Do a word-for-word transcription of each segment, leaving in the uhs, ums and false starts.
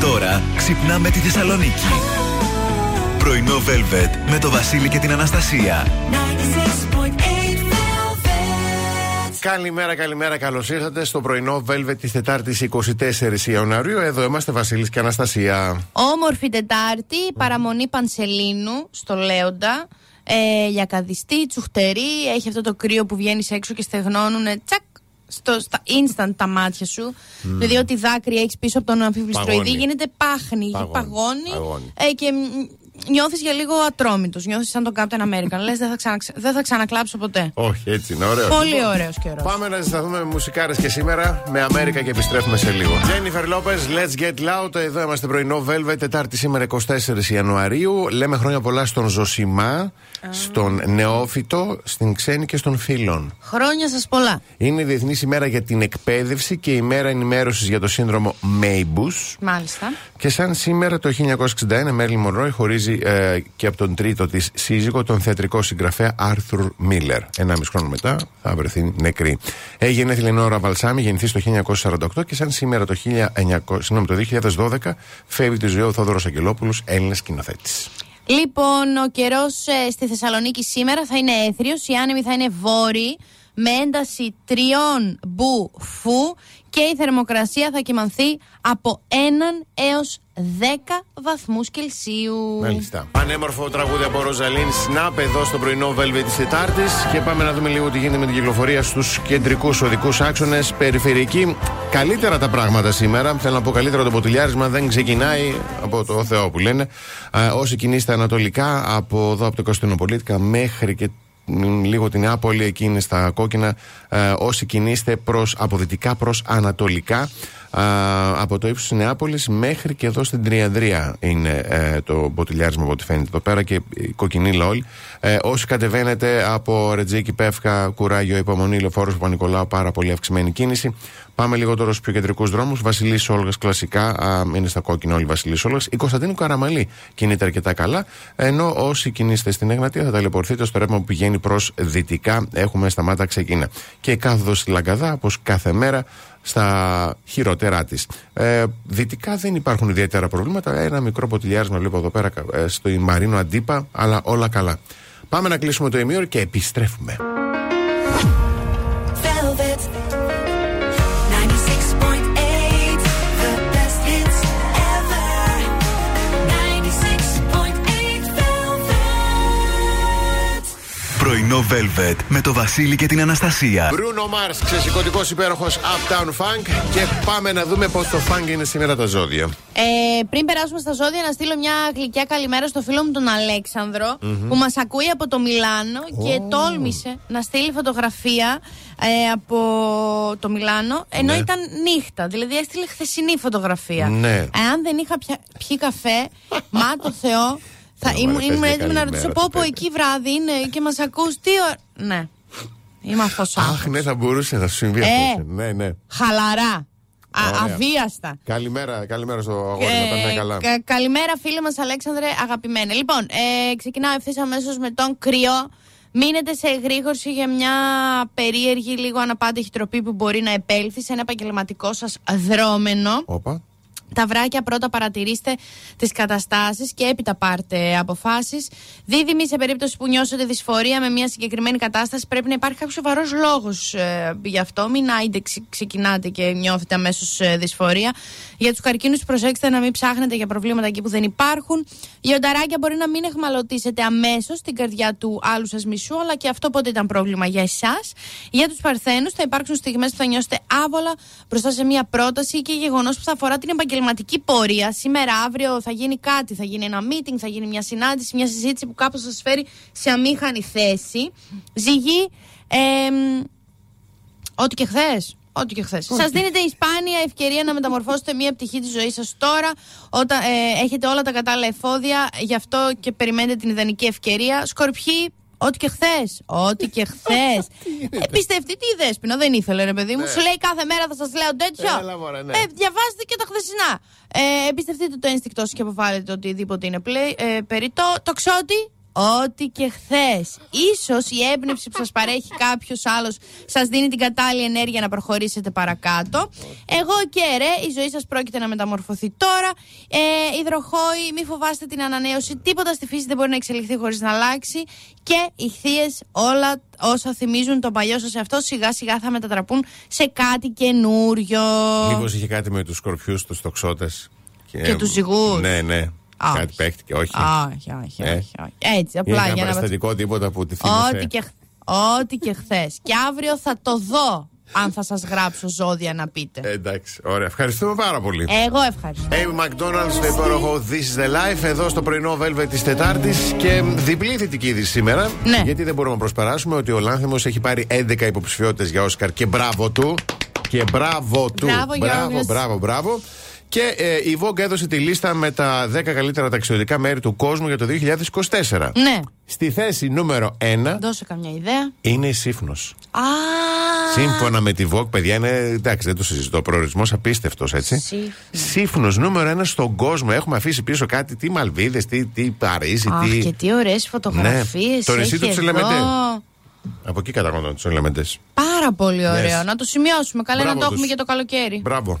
Τώρα ξυπνάμε τη Θεσσαλονίκη. Oh. Πρωινό Velvet με το Βασίλη και την Αναστασία. Καλημέρα, καλημέρα, καλώς ήρθατε στο πρωινό Velvet της Τετάρτης εικοστή τέταρτη Ιανουαρίου. Εδώ είμαστε Βασίλης και Αναστασία. Όμορφη Τετάρτη, παραμονή Πανσελίνου στο Λέοντα. Ε, λιακαδιστή, τσουχτερή, έχει αυτό το κρύο που βγαίνει έξω και στεγνώνουνε τσακ στο, στα instant τα μάτια σου. Mm. Δηλαδή, ό,τι δάκρυ έχει πίσω από τον αμφιβληστροειδή γίνεται πάχνη, παγώνει. παγώνει. παγώνει. Ε, και νιώθεις για λίγο ατρόμητος. Νιώθεις σαν τον Captain American. Λες δεν θα, ξανα, δεν θα ξανακλάψω ποτέ. Όχι, έτσι είναι ωραίο. Πολύ ωραίος καιρός. Πάμε να ζεσταθούμε με μουσικάρες και σήμερα με Αμέρικα και επιστρέφουμε σε λίγο. Jennifer Lopez, Let's Get Loud. Εδώ είμαστε πρωινό Velvet, Τετάρτη σήμερα εικοστή τέταρτη Ιανουαρίου. Λέμε χρόνια πολλά στον Ζωσιμά, ah. στον Νεόφυτο, στην Ξένη και στον Φίλον. Χρόνια σας πολλά. Είναι η Διεθνής ημέρα για την εκπαίδευση και η μέρα ενημέρωσης για το σύνδρομο Μέιμπους. Μάλιστα. Και σαν σήμερα το χίλια εννιακόσια εξήντα ένα, Μέριλιν Μονρόε χωρίζει και από τον τρίτο της σύζυγο, τον θεατρικό συγγραφέα Άρθουρ Μίλλερ. ενάμιση χρόνο μετά θα βρεθεί νεκρή. Έγινε η Ελεωνόρα Βαλσάμη, γεννηθής το χίλια εννιακόσια σαράντα οκτώ, και σαν σήμερα το, χίλια εννιακόσια, συγγνώμη, το δύο χιλιάδες δώδεκα φεύγει τη ζωή ο Θεόδωρος Αγγελόπουλος, Έλληνας σκηνοθέτης. Λοιπόν, ο καιρός ε, στη Θεσσαλονίκη σήμερα θα είναι έθριος, οι άνεμοι θα είναι βόρειοι με ένταση τριών μπου φου και η θερμοκρασία θα κυμανθεί από έναν έως δέκα βαθμούς Κελσίου. Μάλιστα. Πανέμορφο τραγούδι από Ροζαλίν, Σνάπ, εδώ στο πρωινό Velvet της Τετάρτης. Και πάμε να δούμε λίγο τι γίνεται με την κυκλοφορία στους κεντρικούς οδικούς άξονες. Περιφερειακή, καλύτερα τα πράγματα σήμερα. Θέλω να πω καλύτερα, το ποτηλιάρισμα δεν ξεκινάει από το Θεό που λένε. Α, όσοι κινείστε ανατολικά, από εδώ από το Κωνσταντινοπολίτικα μέχρι και λίγο την Άπολη, εκεί είναι στα κόκκινα. Ε, όσοι κινείστε προς, από δυτικά προς ανατολικά, ε, από το ύψος της Νεάπολης μέχρι και εδώ στην Τριανδρία είναι ε, το μποτιλιάρισμα από ό,τι φαίνεται εδώ πέρα και η κοκκινίλα όλοι. Ε, όσοι κατεβαίνετε από Ρετζίκη, Πεύκα, Κουράγιο, Υπομονή, Λεωφόρος, Παπα-Νικολάου, πάρα πολύ αυξημένη κίνηση. Πάμε λίγο τώρα στους πιο κεντρικούς δρόμους. Βασιλής Όλγας, κλασικά, α, είναι στα κόκκινα όλοι. Βασιλής Όλγας. Η Κωνσταντίνου Καραμαλή κινείται αρκετά καλά. Ενώ όσοι κινείστε στην Εγνατία θα ταλαιπωρηθείτε στο ρεύμα που πηγαίνει προς δυτικά. Έχουμε σταμάτα ξεκίνα. Και η κάθοδος στη Λαγκαδά, όπως κάθε μέρα, στα χειρότερά της. Ε, δυτικά δεν υπάρχουν ιδιαίτερα προβλήματα. Ένα μικρό ποτηλιάρισμα βλέπω εδώ πέρα στο Μαρίνο Αντίπα, αλλά όλα καλά. Πάμε να κλείσουμε το ημίωρο και επιστρέφουμε. Πρωινό Velvet με το Βασίλη και την Αναστασία. Bruno Mars, ξεσηκωτικός υπέροχος Uptown Funk. Και πάμε να δούμε πώς το funk είναι σήμερα τα ζώδια. Ε, πριν περάσουμε στα ζώδια, να στείλω μια γλυκιά καλημέρα στο φίλο μου τον Αλέξανδρο, mm-hmm. που μας ακούει από το Μιλάνο oh. και τόλμησε να στείλει φωτογραφία ε, από το Μιλάνο, ενώ ναι. ήταν νύχτα. Δηλαδή έστειλε χθεσινή φωτογραφία. Ναι. Αν δεν είχα πια, πιει καφέ, μα το Θεό. Θα ήμουν, ήμουν έτοιμη να ρωτήσω πω πω εκεί βράδυ είναι και μας ακούς τι ώρα. Ναι, είμαι αυτός ο άνθρωπος. Αχ, ναι, θα μπορούσε να σου συμβεί αυτό. Ναι, ναι. Χαλαρά. Α, αβίαστα. Καλημέρα, καλημέρα στο αγόρι μου, τα πάει καλά. Κα, καλημέρα φίλοι μας Αλέξανδρε, αγαπημένε. Λοιπόν, ε, ξεκινάω ευθύς αμέσως με τον κρυό. Μείνετε σε εγρήγορση για μια περίεργη, λίγο αναπάντηχη τροπή που μπορεί να επέλθει σε ένα επαγγελματικό σας δρόμενο. Όπα. Τα βράκια, πρώτα παρατηρήστε τις καταστάσεις και έπειτα πάρτε αποφάσεις. Δίδυμοι, σε περίπτωση που νιώσετε δυσφορία με μια συγκεκριμένη κατάσταση, πρέπει να υπάρχει κάποιος σοβαρός λόγος ε, γι' αυτό. Μην άιντε ξεκινάτε και νιώθετε αμέσως ε, δυσφορία. Για τους καρκίνους, προσέξτε να μην ψάχνετε για προβλήματα εκεί που δεν υπάρχουν. Για ονταράκια, μπορεί να μην εχμαλωτίσετε αμέσως την καρδιά του άλλου σας μισού, αλλά και αυτό πότε ήταν πρόβλημα για εσάς. Για τους παρθένους, θα υπάρξουν στιγμές που θα νιώσετε άβολα μπροστά σε μια πρόταση και γεγονός που θα αφορά την επαγγελματική πορεία. Σήμερα, αύριο θα γίνει κάτι, θα γίνει ένα meeting, θα γίνει μια συνάντηση, μια συζήτηση που κάπως σας φέρει σε αμήχανη θέση. Ζυγή, ε, ό,τι και χθες. Ό,τι και χθες. Σας δίνεται η σπάνια ευκαιρία να μεταμορφώσετε μία πτυχή της ζωής σας τώρα, όταν ε, έχετε όλα τα κατάλληλα εφόδια, γι' αυτό και περιμένετε την ιδανική ευκαιρία. Σκορπιοί, ό,τι και χθες. Ό,τι και χθες. ε, πιστευτεί τι η Δέσποινα, δεν ήθελε ρε παιδί μου. Σου λέει κάθε μέρα θα σας λέω τέτοιο. Ε, διαβάζετε και τα χθεσινά. Ε, εμπιστευτείτε το ένστικτό σας και αποβάλλετε οτιδήποτε είναι πλέ, ε, περιττό. Τοξότη, ότι και χθες ίσως η έμπνευση που σας παρέχει κάποιος άλλος σας δίνει την κατάλληλη ενέργεια να προχωρήσετε παρακάτω. Εγώ και ρε, η ζωή σας πρόκειται να μεταμορφωθεί τώρα. Ε, υδροχόοι, μη φοβάστε την ανανέωση. Τίποτα στη φύση δεν μπορεί να εξελιχθεί χωρίς να αλλάξει. Και οι θείες, όλα όσα θυμίζουν τον παλιό σας εαυτό, σιγά σιγά θα μετατραπούν σε κάτι καινούριο. Μήπως είχε κάτι με τους σκορπιούς, τους τοξότες και, και τους ζυγούς. Ναι, ναι. Όχι. Κάτι παίχτηκε, όχι. Όχι, όχι, ε. όχι, όχι. Έτσι, απλά είναι για ένα περιστατικό τίποτα που τη θύμισε. Ό,τι και χθες. Και αύριο θα το δω, αν θα σας γράψω ζώδια να πείτε. Ε, εντάξει, ωραία. Ευχαριστούμε πάρα πολύ. Εγώ ευχαριστώ. Amy McDonald's, το υπέροχο This is the Life, εδώ στο πρωινό Velvet της Τετάρτης. Και διπλή θετική είδηση σήμερα. Ναι. Γιατί δεν μπορούμε να προσπεράσουμε ότι ο Λάνθιμος έχει πάρει έντεκα υποψηφιότητες για Όσκαρ. Και μπράβο του. Και μπράβο του. Μπράβο, μπράβο, μπράβο, μπράβο. Και ε, η Vogue έδωσε τη λίστα με τα δέκα καλύτερα ταξιδιωτικά μέρη του κόσμου για το δύο χιλιάδες είκοσι τέσσερα. Ναι. Στη θέση νούμερο ένα. Δώσε καμιά ιδέα. Είναι η Σύφνος. Α! Σύμφωνα με τη Vogue, παιδιά, είναι. Εντάξει, δεν το συζητώ. Ο προορισμός απίστευτος, έτσι. Σύφνος, νούμερο ένα στον κόσμο. Έχουμε αφήσει πίσω κάτι. Τι Μαλβίδες, τι, τι Παρίσι, αχ, τι. Και τι ωραίες φωτογραφίες. Ναι. Το νησί του Τσιλεμεντέ. Από εκεί καταγόντων του Τσιλεμεντέ. Πάρα πολύ ωραίο. Yes. Να το σημειώσουμε. Καλά, μπράβο να το τους έχουμε για το καλοκαίρι. Μπράβο.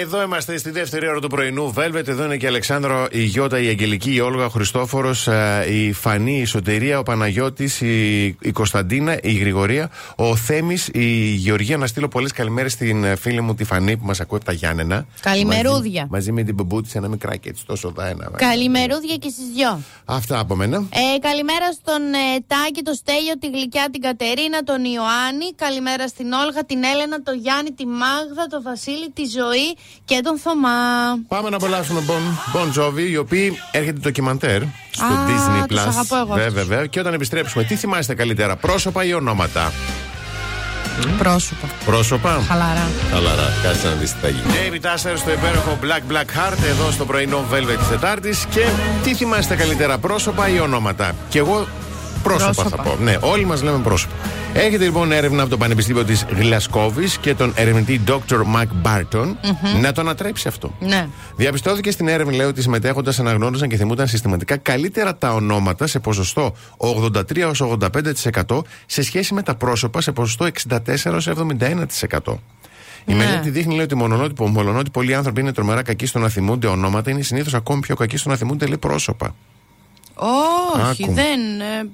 Εδώ είμαστε στη δεύτερη ώρα του πρωινού Velvet. Εδώ είναι και η Αλεξάνδρο, η Γιώτα, η Αγγελική, η Όλγα, ο Χριστόφορος, η Φανή, η Σωτηρία, ο Παναγιώτης, η, η Κωνσταντίνα, η Γρηγορία, ο Θέμης, η Γεωργία. Να στείλω πολλές καλημέρες στην φίλη μου τη Φανή που μας ακούει από τα Γιάννενα. Καλημερούδια. Μαζί, μαζί με την μπουμπού της, ένα μικράκι έτσι τόσο δά ένα. Καλημερούδια και στις δυο. Αυτά από μένα. Ε, καλημέρα στον ε, Τάκη, το Στέλιο, τη Γλυκιά, την Κατερίνα, τον Ιωάννη. Καλημέρα στην Όλγα, την Έλενα, τον Γιάννη, τη Μάγδα, τον Βασίλη, τη Ζωή και τον Θωμά. Πάμε να απολαύσουμε Bon Jovi, οι οποίοι έρχεται ντοκιμαντέρ στο ah, Disney Plus. Βέβαια, βέβαια. Και όταν επιστρέψουμε, τι θυμάστε καλύτερα, πρόσωπα ή ονόματα? Πρόσωπα. Πρόσωπα. Χαλαρά. Χαλαρά. Κάτσε να δεις τι θα γίνει. David Asher στο υπέροχο Black Black Heart, εδώ στο πρωινό Velvet της Τετάρτης. Και τι θυμάστε καλύτερα, πρόσωπα ή ονόματα? Και εγώ πρόσωπα, πρόσωπα θα πω. Ναι, όλοι μας λέμε πρόσωπα. Έχετε λοιπόν έρευνα από το Πανεπιστήμιο της Γλασκόβης και τον ερευνητή ντόκτορ Mac Barton, mm-hmm, να το ανατρέψει αυτό. Ναι. Διαπιστώθηκε στην έρευνα, λέει, ότι οι συμμετέχοντες αναγνώρισαν και θυμούνταν συστηματικά καλύτερα τα ονόματα σε ποσοστό ογδόντα τρία έως ογδόντα πέντε τοις εκατό σε σχέση με τα πρόσωπα σε ποσοστό εξήντα τέσσερα έως εβδομήντα ένα τοις εκατό. Η ναι. μελέτη δείχνει, λέει, ότι μολονότι πολλοί άνθρωποι είναι τρομερά κακοί στο να θυμούνται ονόματα, είναι συνήθως ακόμη πιο κακοί στο να θυμούνται, λέει, πρόσωπα. Όχι, άκου, δεν.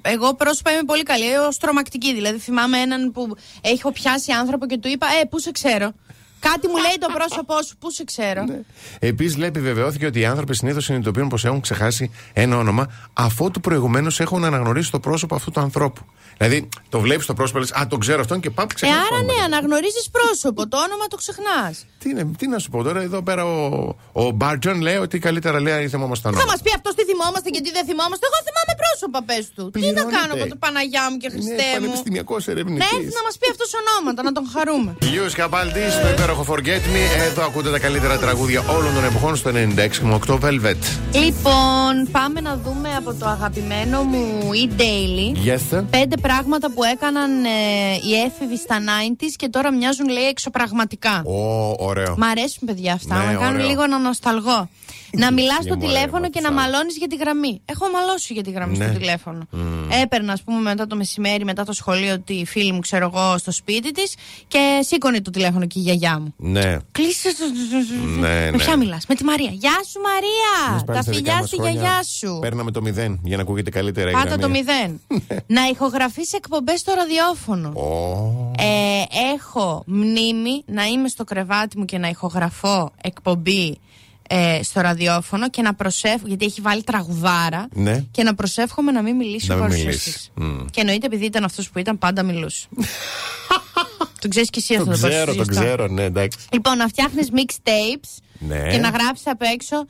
Εγώ πρόσωπα είμαι πολύ καλή. Ως τρομακτική. Δηλαδή, θυμάμαι έναν που έχω πιάσει άνθρωπο και του είπα: Ε, πού σε ξέρω. Κάτι μου λέει το πρόσωπό σου, πού σε ξέρω. Ναι. Επίσης, λέει, επιβεβαιώθηκε ότι οι άνθρωποι συνήθως συνειδητοποιούν πως έχουν ξεχάσει ένα όνομα, αφότου προηγουμένως έχουν αναγνωρίσει το πρόσωπο αυτού του ανθρώπου. Δηλαδή, το βλέπεις το πρόσωπο, λες, α, τον ξέρω αυτόν και πάπ, ξεχνάς. Ε, άρα ναι, αναγνωρίζεις πρόσωπο, το όνομα το ξεχνάς. Τι, ναι, τι να σου πω τώρα, εδώ πέρα ο, ο Μπάρτζον λέει ότι καλύτερα, λέει, θυμόμαστε όνομα. Θα μας πει αυτό τι θυμόμαστε και τι δεν θυμόμαστε. Εγώ θυμάμαι πρόσωπα, πες του. Πληρώνεται. Τι να κάνω από το Παναγιά μου και Χριστέ μου. Πανεπιστημιακός ερευνητής. Ναι, να μας πει αυτός ονόματα, να τον χαρούμε. Γιου Καπάλτη, το υπέροχο Forget Me. Εδώ ακούτε τα καλύτερα τραγούδια όλων των εποχών στο ενενήντα έξι κόμμα οκτώ Velvet. Λοιπόν, πάμε να δούμε από το αγαπημένο μου E-Daily. Yes. Πέντε πράγματα που έκαναν ε, οι έφηβοι στα ενενήντα και τώρα μοιάζουν, λέει, εξωπραγματικά. Oh, ωραίο. Μ' αρέσουν, παιδιά, αυτά. Ναι, να κάνουν ωραίο, λίγο να νοσταλγώ. Να μιλάς στο τηλέφωνο και να μαλώνεις για τη γραμμή. Έχω μαλώσει για τη γραμμή, ναι, στο τηλέφωνο. Mm. Έπαιρνα, ας πούμε, μετά το μεσημέρι, μετά το σχολείο, τη φίλη μου, ξέρω εγώ, στο σπίτι της και σήκωνε το τηλέφωνο και η γιαγιά μου. Ναι. Κλείσε. Ναι, με ποια, ναι, μιλάς? Με τη Μαρία. Γεια σου, Μαρία! Τα φιλιά στη γιαγιά σου. Παίρναμε το μηδέν για να ακούγεται καλύτερα η γραμμή. Πάτα το μηδέν. Να ηχογραφείς εκπομπές στο ραδιόφωνο. Oh. Ε, έχω μνήμη να είμαι στο κρεβάτι μου και να ηχογραφώ εκπομπή. Ε, στο ραδιόφωνο και να προσεύχομαι, γιατί έχει βάλει τραγουδάρα, ναι, και να προσεύχομαι να μην μιλήσει ο παρουσιαστής. Mm. Και εννοείται, επειδή ήταν αυτός που ήταν, πάντα μιλούσε. Το ξέρεις και εσύ αυτό το πράγμα. Το ξέρω, το ξέρω, ναι, εντάξει. Λοιπόν, να φτιάχνεις mixtapes, ναι, και να γράψεις απ' έξω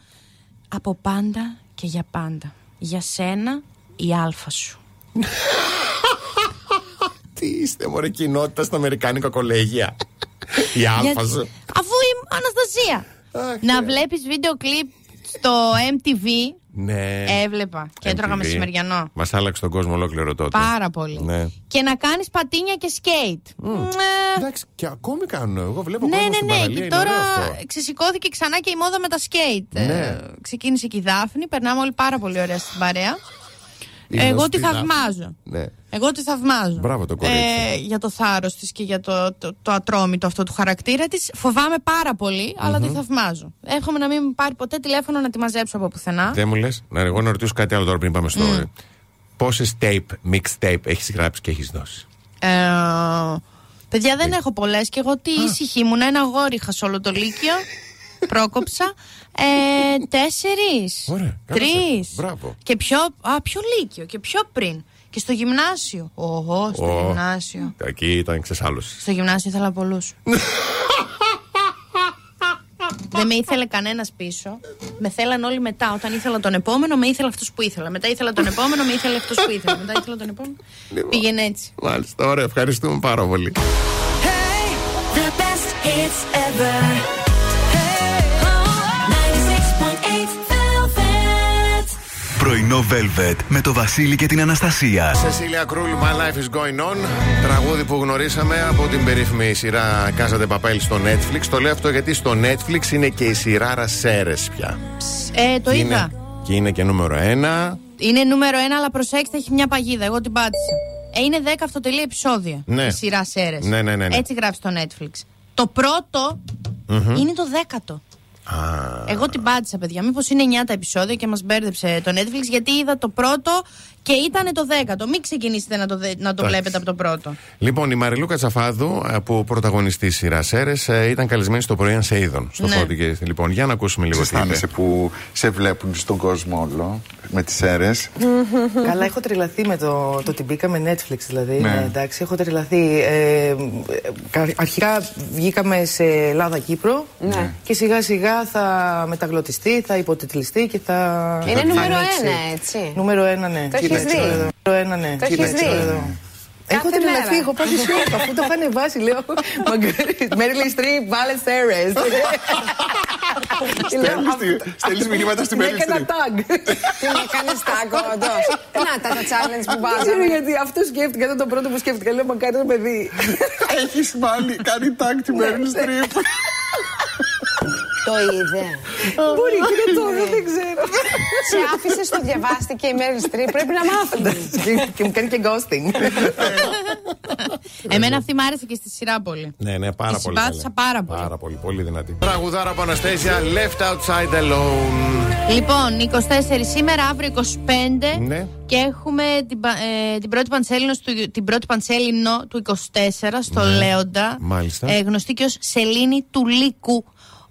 από πάντα και για πάντα. Για σένα η αλφα σου. Τι είστε, μωρέ, κοινότητα στα αμερικάνικα κολέγια. Η αλφα σου. Αφού η Αναστασία. Να βλέπεις βίντεο κλιπ στο εμ τι βι Ναι. Έβλεπα και έτρωγα μεσημεριανό. Μας άλλαξε τον κόσμο ολόκληρο τότε. Πάρα πολύ. Ναι. Και να κάνεις πατίνια και σκέιτ. Mm. Ε... Εντάξει, και ακόμη κάνουν. Εγώ βλέπω ναι, κόσμο ναι, στην ναι, παραλία. Και τώρα ξεσηκώθηκε ξανά και η μόδα με τα σκέιτ. Ναι. Ε, ξεκίνησε και η Δάφνη. Περνάμε όλοι πάρα πολύ ωραία στην παρέα. Εγώ τη θαυμάζω. Ναι. Εγώ τη θαυμάζω. Μπράβο το κορίτσι. Ε, για το θάρρος της και για το, το, το ατρόμητο αυτό του χαρακτήρα της. Φοβάμαι πάρα πολύ, αλλά mm-hmm. τη θαυμάζω. Εύχομαι να μην μου πάρει ποτέ τηλέφωνο να τη μαζέψω από πουθενά. Δεν μου λες, να, εγώ να ρωτήσω κάτι άλλο τώρα πριν πάμε στο. Mm. Πόσες tape, mix tape έχεις γράψει και έχεις δώσει? Ε, παιδιά, δεν έχω πολλές και εγώ τι ήσυχη ήμουν. Ένα αγόρι είχα σε όλο το Λύκειο. Πρόκοψα. Ε, τέσσερις. Ωραία, τρεις. Και πιο, α, πιο Λύκειο και πιο πριν. Και στο γυμνάσιο. Οχο, στο oh, γυμνάσιο. Εκεί ήταν ξεσάλωση. Στο γυμνάσιο ήθελα πολλούς. Δεν με ήθελε κανένας πίσω. Με θέλαν όλοι μετά. Όταν ήθελα τον επόμενο, με ήθελε αυτός που ήθελα. Μετά ήθελα τον επόμενο, με ήθελε αυτός που ήθελα. Μετά ήθελα τον επόμενο. Λοιπόν, πήγαινε έτσι. Μάλιστα, ωραία, ευχαριστούμε πάρα πολύ. Hey, the best hits ever. Πρωινό Velvet με το Βασίλη και την Αναστασία. Cecilia Krull, My Life is Going On. Τραγούδι που γνωρίσαμε από την περίφημη σειρά Κάζατε Παπέλ στο Netflix. Το λέω αυτό γιατί στο Netflix είναι και η σειράρα Σέρρες πια. Ε, το είναι, είδα. Και είναι και νούμερο ένα. Είναι νούμερο ένα, αλλά προσέξτε, έχει μια παγίδα. Εγώ την πάτησα. Ε, είναι δέκα αυτοτελή επεισόδια. Ναι. Η σειρά Σέρρες. Ναι, ναι, ναι, ναι. Έτσι γράφει στο Netflix. Το πρώτο mm-hmm. είναι το δέκατο. Ah. Εγώ την πάτησα, παιδιά. Μήπως είναι εννιά τα επεισόδια και μας μπέρδεψε το Netflix, γιατί είδα το πρώτο και ήταν το δέκατο. Μην ξεκινήσετε να το, δε, να το βλέπετε από το πρώτο. Λοιπόν, η Μαριλού Κατσαφάδου, που πρωταγωνιστεί στη σειρά Σέρρες, ήταν καλεσμένη στο πρωί Ανσεΐδων. Στο ναι. Φώτη. Λοιπόν, για να ακούσουμε λίγο τι είναι. Που σε βλέπουν στον κόσμο όλο με τις Σέρρες. Καλά, έχω τρελαθεί με το, το ότι μπήκαμε Netflix, δηλαδή. Ναι. Ε, εντάξει, έχω τρελαθεί. Ε, αρχικά βγήκαμε σε Ελλάδα-Κύπρο ναι. και σιγά-σιγά. Θα μεταγλωτιστεί, θα υποτιτλιστεί και θα. Είναι θα νούμερο ανοίξει. Ένα, έτσι. Νούμερο ένα, ναι. Το έχεις δει. Νούμερο ένα, ναι. Το έχεις δει. Έχω τρελαθεί, έχω πάθει σιωπ. Αφού το είχα ανεβάσει, λέω. Μέριλ Στριπ, βάλε Σέρρες. Στέλνεις μηνύματα στη Μέριλ Στριπ. Έκανα tag. Τι να κάνεις tag, όντως. Να τα challenge που βάζαμε. Γιατί αυτό σκέφτηκα, ήταν το πρώτο που σκέφτηκα. Λέω, μακάρι το παιδί. Έχεις βάλει, κάνει tag τη Μέριλ Στριπ. Το είδε. Μπορεί και τώρα, δεν ξέρω. Σε άφησε, το διαβάστηκε η Μέριλ Στριπ. Πρέπει να μάθει. Και μου κάνει και ghosting. Εμένα αυτή μ' άρεσε και στη σειρά πολύ. Ναι, ναι, πάρα πολύ. Συμπάθησα πάρα πολύ. Πάρα πολύ, πολύ δυνατή. Τραγουδάρα από Αναστασία, Left Outside Alone. Λοιπόν, είκοσι τέσσερις σήμερα, αύριο είκοσι πέντε. Και έχουμε την πρώτη πανσέλινο του είκοσι τέσσερα στο Λέοντα. Γνωστή και ως Σελήνη του Λύκου.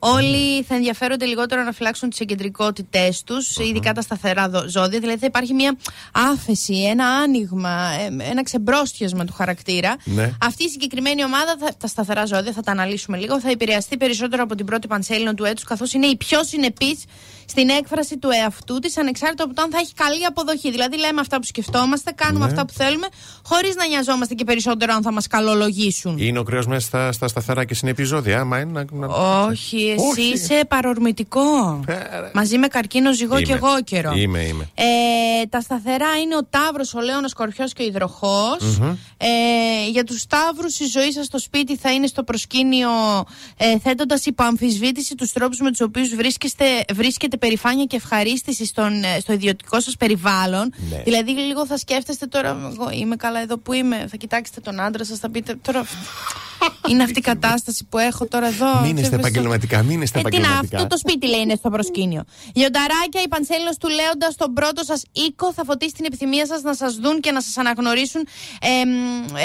Όλοι θα ενδιαφέρονται λιγότερο να φυλάξουν τις εγκεντρικότητές τους, mm-hmm. ειδικά τα σταθερά ζώδια. Δηλαδή θα υπάρχει μια άφεση, ένα άνοιγμα, ένα ξεμπρόσχιασμα του χαρακτήρα. Ναι. Αυτή η συγκεκριμένη ομάδα, θα, τα σταθερά ζώδια, θα τα αναλύσουμε λίγο, θα επηρεαστεί περισσότερο από την πρώτη πανσέλινο του έτους, καθώς είναι η πιο συνεπής στην έκφραση του εαυτού της, ανεξάρτητα από το αν θα έχει καλή αποδοχή. Δηλαδή λέμε αυτά που σκεφτόμαστε, κάνουμε ναι. αυτά που θέλουμε, χωρίς να νοιαζόμαστε και περισσότερο αν θα μας καλολογήσουν. Είναι ο κρέος μέσα στα, στα σταθερά και συνεπή ζώδια, άμα είναι να... Όχι. Εσύ όχι. Είσαι παρορμητικό. Πέρα. Μαζί με καρκίνο, ζυγό και εγώ καιρό. Είμαι, είμαι. Ε, τα σταθερά είναι ο Ταύρος, ο Λέων, ο Σκορπιός και ο Υδροχός. Mm-hmm. Ε, για τους Ταύρους, η ζωή σας στο σπίτι θα είναι στο προσκήνιο, ε, θέτοντας υποαμφισβήτηση τους τρόπους με τους οποίους βρίσκεται περηφάνεια και ευχαρίστηση στον, στο ιδιωτικό σας περιβάλλον. Ναι. Δηλαδή, λίγο θα σκέφτεστε τώρα, εγώ είμαι καλά εδώ που είμαι. Θα κοιτάξετε τον άντρα σας, θα πείτε τώρα. Είναι αυτή η κατάσταση που έχω τώρα εδώ. Μην είστε επαγγελματικά. Ε, τι να, αυτό το σπίτι λέει είναι στο προσκήνιο. Λιονταράκια, η πανσέλινος του Λέοντα στον πρώτο σας οίκο θα φωτίσει την επιθυμία σας να σας δουν και να σας αναγνωρίσουν ε,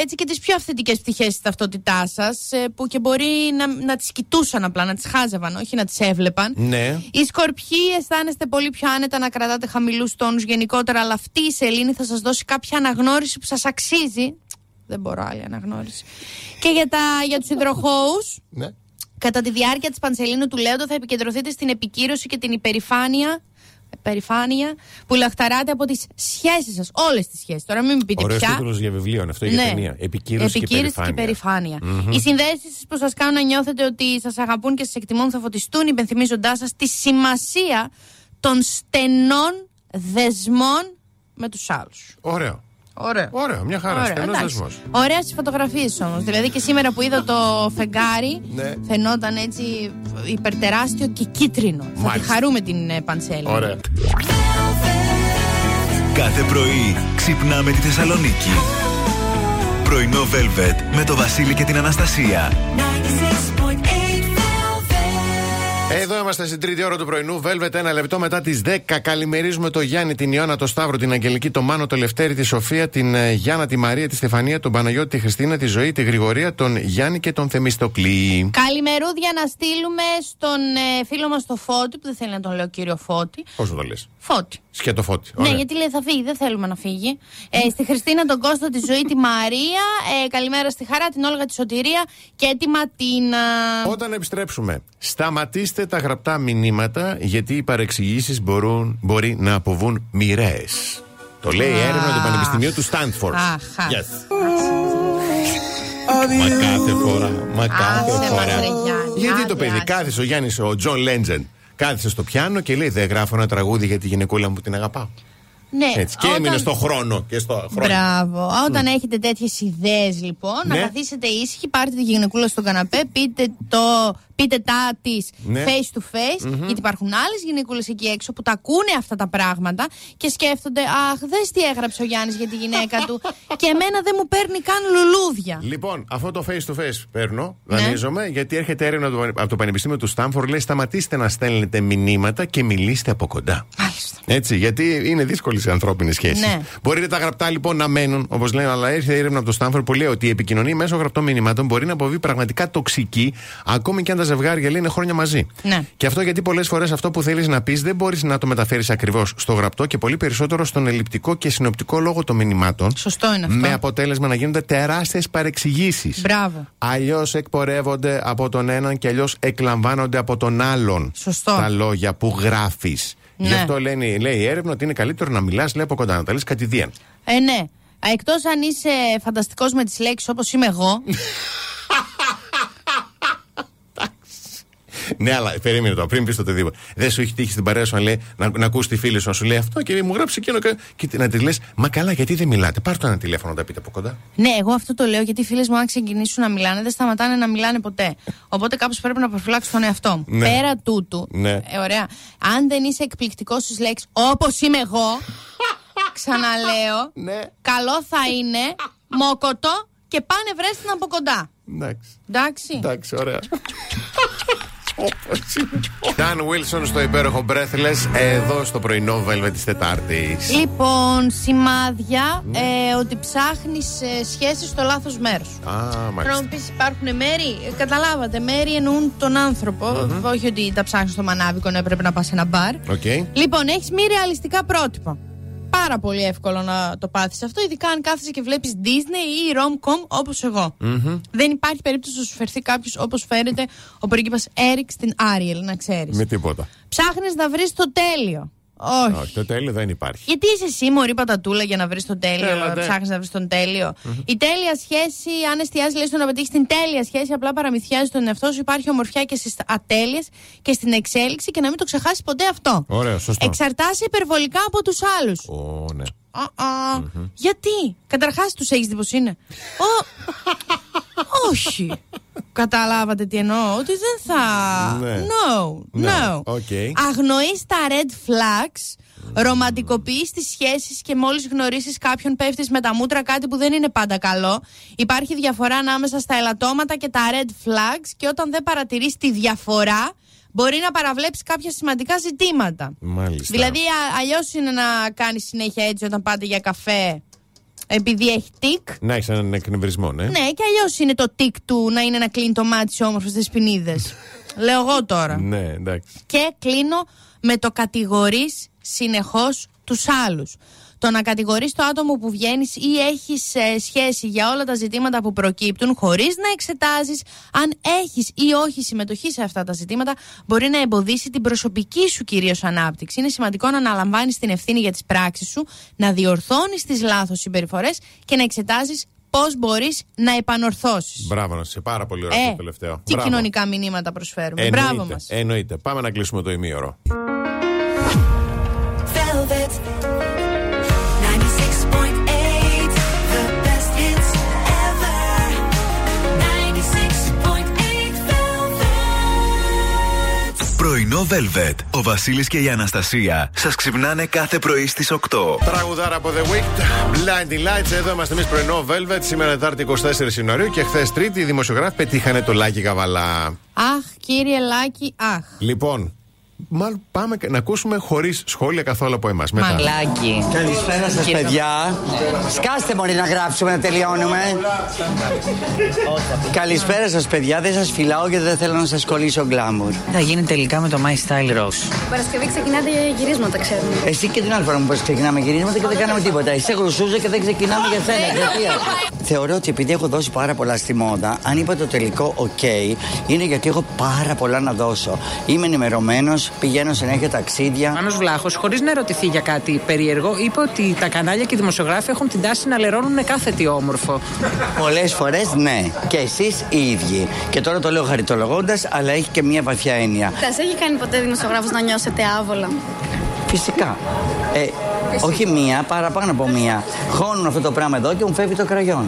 έτσι και τις πιο αυθεντικές πτυχές της ταυτότητάς σας, ε, που και μπορεί να, να τις κοιτούσαν απλά, να τις χάζευαν, όχι να τις έβλεπαν. Ναι. Οι Σκορπιοί, αισθάνεστε πολύ πιο άνετα να κρατάτε χαμηλούς τόνους γενικότερα, αλλά αυτή η σελήνη θα σας δώσει κάποια αναγνώριση που σας αξίζει. Δεν μπορώ άλλη αναγνώριση. Και για, τα, για τους Υδροχόους. Ναι. Κατά τη διάρκεια της πανσελίνου του Λέοντα θα επικεντρωθείτε στην επικύρωση και την υπερηφάνεια, υπερηφάνεια που λαχταράτε από τις σχέσεις σας. Όλες τις σχέσεις. Τώρα μην μου πείτε ωραίος πια. Ωραίος τίτλος για βιβλίο είναι αυτό, για ναι. ταινία. Επικύρωση, επικύρωση και υπερηφάνεια. Mm-hmm. Οι συνδέσεις που σας κάνουν να νιώθετε ότι σας αγαπούν και σας εκτιμούν θα φωτιστούν, υπενθυμίζοντάς σας τη σημασία των στενών δεσμών με τους άλλους. Ωραίο. Ωραίο. Ωραίο, μια χαρά. Στενός δεσμός. Ωραίες οι φωτογραφίες όμως. Δηλαδή και σήμερα που είδα το φεγγάρι, ναι, φαινόταν έτσι υπερτεράστιο και κίτρινο. Μάλιστα. Θα τη χαρούμε την Παντσέλη. Ωραία. Κάθε πρωί ξυπνάμε τη Θεσσαλονίκη. Πρωινό Velvet με το Βασίλη και την Αναστασία. Εδώ είμαστε στην τρίτη ώρα του πρωινού. Velvet, ένα λεπτό μετά τις δέκα. Καλημερίζουμε το Γιάννη, την Ιωάννα, τον Σταύρο, την Αγγελική, τον Μάνο, τον Λευτέρη, τη Σοφία, την Γιάννα, τη Μαρία, τη Στεφανία, τον Παναγιώτη, τη Χριστίνα, τη Ζωή, τη Γρηγορία, τον Γιάννη και τον Θεμιστοκλή. Καλημερούδια να στείλουμε στον ε, φίλο μας τον Φώτη, που δεν θέλει να τον λέω κύριο Φώτη. Πώς το λες? Φώτη. Σκέτο Φώτη. Ωραία. Ναι, γιατί λέει θα φύγει, δεν θέλουμε να φύγει. Ε, στη Χριστίνα, τον Κώστα, τη Ζωή, τη Μαρία. Ε, καλημέρα στη Χαρά, την Όλγα, τη Σωτηρία και τη Ματίνα. Όταν επιστρέψουμε, σταματήστε τα γραπτά μηνύματα, γιατί οι παρεξηγήσεις μπορούν, μπορεί να αποβούν μοιραίες. Το λέει η έρευνα του Πανεπιστημίου του Στάντφορντ. Yes. Μα κάθε φορά, μα κάθε φορά. Γιατί το παιδί κάθισε ο Γιάννης, ο Τζον Λέντζεντ, κάθισε στο πιάνο και λέει δεν γράφω ένα τραγούδι για τη γυναικούλα μου την αγαπάω. Ναι, έτσι, και όταν... έμεινε στο χρόνο και στο χρόνο. Μπράβο. Όταν mm. έχετε τέτοιες ιδέες, λοιπόν, ναι, να καθίσετε ήσυχοι, πάρτε τη γυναικούλα στον καναπέ, πείτε, το... πείτε τα της ναι. face to face, mm-hmm. γιατί υπάρχουν άλλες γυναικούλες εκεί έξω που τα ακούνε αυτά τα πράγματα και σκέφτονται, αχ, δες τι έγραψε ο Γιάννης για τη γυναίκα του και εμένα δεν μου παίρνει καν λουλούδια. Λοιπόν, αυτό το face to face παίρνω, δανείζομαι, ναι, γιατί έρχεται έρευνα από το Πανεπιστήμιο του Στάνφορντ, λέει σταματήστε να στέλνετε μηνύματα και μιλήστε από κοντά. Μάλιστα. Έτσι, γιατί είναι δύσκολη σε ανθρώπινες σχέσεις. Ναι. Μπορείτε τα γραπτά λοιπόν να μένουν, όπως λένε, αλλά έρχεται έρευνα από το Στάνφορντ που λέει ότι η επικοινωνία μέσω γραπτών μηνυμάτων μπορεί να αποβεί πραγματικά τοξική, ακόμη και αν τα ζευγάρια λέει είναι χρόνια μαζί. Ναι. Και αυτό γιατί πολλές φορές αυτό που θέλεις να πεις δεν μπορείς να το μεταφέρεις ακριβώς στο γραπτό και πολύ περισσότερο στον ελλειπτικό και συνοπτικό λόγο των μηνυμάτων. Σωστό είναι αυτό. Με αποτέλεσμα να γίνονται τεράστιες παρεξηγήσεις. Μπράβο. Αλλιώς εκπορεύονται από τον έναν και αλλιώς εκλαμβάνονται από τον άλλον. Σωστό. Τα λόγια που γράφεις. Ναι. Γι' αυτό λένε, λέει η έρευνα ότι είναι καλύτερο να μιλάς λέει από κοντά, να τα λες κατηδίαν. Ε, ναι. Εκτός αν είσαι φανταστικός με τις λέξεις όπως είμαι εγώ. Ναι, αλλά περίμενε το, πριν πεις το οτιδήποτε. Δεν σου έχει τύχει στην παρέα σου να, λέει, να, να ακούσει τη φίλη σου να σου λέει αυτό και μου γράψει εκείνο. Και να τη λες, μα καλά, γιατί δεν μιλάτε? Πάρτε ένα τηλέφωνο να τα πείτε από κοντά. Ναι, εγώ αυτό το λέω γιατί οι φίλες μου, αν ξεκινήσουν να μιλάνε, δεν σταματάνε να μιλάνε ποτέ. Οπότε κάπως πρέπει να προφυλάξω τον εαυτό μου. Ναι. Πέρα τούτου. Ναι. Ε, ωραία. Αν δεν είσαι εκπληκτικός στις λέξεις, όπως είμαι εγώ, ξαναλέω, ναι, καλό θα είναι μόκοτο και πάνε βρέστε την από κοντά. Εντάξει. Εντάξει. Εντάξει, ωραία. Dan Wilson στο υπέροχο Breathless, εδώ στο πρωινό Velvet της Τετάρτης. Λοιπόν, σημάδια mm. ε, ότι ψάχνεις ε, σχέσεις στο λάθος μέρος. Πρέπει να πεις υπάρχουν μέρη, ε, καταλάβατε, μέρη εννοούν τον άνθρωπο. Mm-hmm. Όχι ότι τα ψάχνεις στο μανάβικο, ναι, πρέπει να πας σε ένα μπαρ. Okay. Λοιπόν, έχεις μη ρεαλιστικά πρότυπα. Πάρα πολύ εύκολο να το πάθεις αυτό, ειδικά αν κάθεσαι και βλέπεις Disney ή rom-com όπως εγώ. Mm-hmm. Δεν υπάρχει περίπτωση να σου φερθεί κάποιος όπως φέρεται ο πρίγκιπας Έρικ στην Άριελ, να ξέρεις. Με τίποτα. Ψάχνεις να βρεις το τέλειο. Όχι. Όχι, το τέλειο δεν υπάρχει. Γιατί είσαι εσύ μωρή πατατούλα για να βρεις το τέλειο, Έλατε. Ψάχνεις να βρεις τον τέλειο. Mm-hmm. Η τέλεια σχέση, αν εστιάζεις λέει στο να πετύχεις την τέλεια σχέση, απλά παραμυθιάζεις τον εαυτό σου. Υπάρχει ομορφιά και στις ατέλειες και στην εξέλιξη και να μην το ξεχάσεις ποτέ αυτό. Ωραίο, σωστό. Εξαρτάσαι υπερβολικά από τους άλλους. Oh, ναι. Uh-uh. Mm-hmm. Γιατί, καταρχάς τους έχεις δει πως είναι? oh. Όχι. Καταλάβατε τι εννοώ? Ότι δεν θα. Ναι. No, ναι. no. Okay. Αγνοείς τα red flags, ρομαντικοποιείς τις σχέσεις και μόλις γνωρίσεις κάποιον πέφτεις με τα μούτρα, κάτι που δεν είναι πάντα καλό. Υπάρχει διαφορά ανάμεσα στα ελαττώματα και τα red flags και όταν δεν παρατηρείς τη διαφορά, μπορεί να παραβλέψεις κάποια σημαντικά ζητήματα. Μάλιστα. Δηλαδή, αλλιώς είναι να κάνεις συνέχεια έτσι όταν πάτε για καφέ. Επειδή έχει τικ. Να έχει έναν εκνευρισμό, ναι. Ναι, και αλλιώς είναι το τικ του να είναι να κλείνει το μάτι σε όμορφες δεσποινίδες. Λέω εγώ τώρα. Ναι, εντάξει. Και κλείνω με το κατηγορείς συνεχώς τους άλλους. Το να κατηγορείς το άτομο που βγαίνεις ή έχεις ε, σχέση για όλα τα ζητήματα που προκύπτουν, χωρίς να εξετάζεις αν έχεις ή όχι συμμετοχή σε αυτά τα ζητήματα, μπορεί να εμποδίσει την προσωπική σου κυρίως ανάπτυξη. Είναι σημαντικό να αναλαμβάνεις την ευθύνη για τις πράξεις σου, να διορθώνεις τις λάθος συμπεριφορές και να εξετάζεις πώς μπορείς να επανορθώσεις. Μπράβο, να είσαι πάρα πολύ ωραίο ε, το τελευταίο. Τι Μπράβο. Κοινωνικά μηνύματα προσφέρουμε. Εννοείται, Μπράβο μας. Εννοείται. Πάμε να κλείσουμε το ημίωρο. Velvet. Ο Βασίλης και η Αναστασία σας ξυπνάνε κάθε πρωί στις οκτώ. Τραγουδάρα από The Weeknd, Blinding Lights. Εδώ είμαστε εμείς, πρωινό Velvet. Σήμερα Τετάρτη εικοστή τέταρτη Ιανουαρίου και χθες Τρίτη οι δημοσιογράφοι πετύχανε το Λάκη Καβαλά. Αχ, κύριε Λάκη, αχ. Λοιπόν, μάλλον πάμε να ακούσουμε χωρίς σχόλια καθόλου από εμάς. Μαλάκι. Καλησπέρα σας, παιδιά. Σκάστε μόλι να γράψουμε, να τελειώνουμε. Καλησπέρα σας, παιδιά. Δεν σας φιλάω γιατί δεν θέλω να σας κολλήσω γκλάμουρ. Θα γίνει τελικά με το My Style Rose. Παρασκευή ξεκινάτε γυρίσματα, ξέρουμε. Εσύ και την άλλη φορά μου πως ξεκινάμε γυρίσματα και δεν κάναμε τίποτα. Εσύ γρουσούζα και δεν ξεκινάμε για σένα. Θεωρώ ότι επειδή έχω δώσει πάρα πολλά στη μόδα, αν είπα το τελικό OK, είναι γιατί έχω πάρα πολλά να δώσω. Είμαι ενημερωμένος. Πηγαίνω συνέχεια ταξίδια. Μάνος Βλάχος, χωρίς να ερωτηθεί για κάτι περίεργο, είπε ότι τα κανάλια και οι δημοσιογράφοι έχουν την τάση να λερώνουν κάθε τι όμορφο. Πολλές φορές ναι. Και εσείς οι ίδιοι. Και τώρα το λέω χαριτολογώντας, αλλά έχει και μια βαθιά έννοια. Σας έχει κάνει ποτέ δημοσιογράφος να νιώσετε άβολα? Φυσικά. Ε, όχι μία, παραπάνω από μία. Χώνουν αυτό το πράγμα εδώ και μου φεύγει το κραγιόν.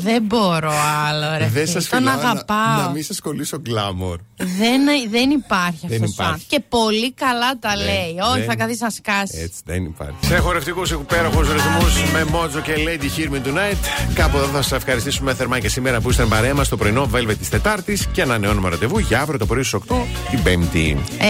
Δεν μπορώ άλλο, ρε. Δεν σας φιλάω, τον αγαπάω. Να, να μην σας κολλήσω γκλάμορ. Δεν, δεν υπάρχει αυτός ο άνθρωπος. Και πολύ καλά τα δεν, λέει. Όχι, θα καθίσει να σκάσει. Έτσι, δεν υπάρχει. Σε χορευτικούς υπέροχους ρυθμούς με Mojo και Lady Hear Me Tonight. Κάπου εδώ θα σας ευχαριστήσουμε θερμά και σήμερα που ήσταν παρέα μας στο πρωινό Velvet της Τετάρτης. Και ανανεώνουμε ραντεβού για αύριο το πρωί στις οκτώ την Πέμπτη. Ε,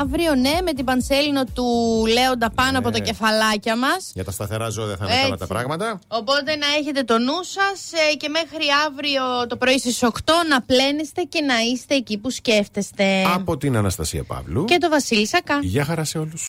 αύριο, ναι, με την πανσέλινο του Λέοντα πάνω ε, από τα κεφαλάκια μας. Για τα σταθερά ζώα δεν θα είναι καλά τα πράγματα. Οπότε να έχετε το νου σας. Και μέχρι αύριο το πρωί στις οκτώ να πλένεστε και να είστε εκεί που σκέφτεστε. Από την Αναστασία Παύλου και το Βασίλη Σακά. Γεια χαρά σε όλους.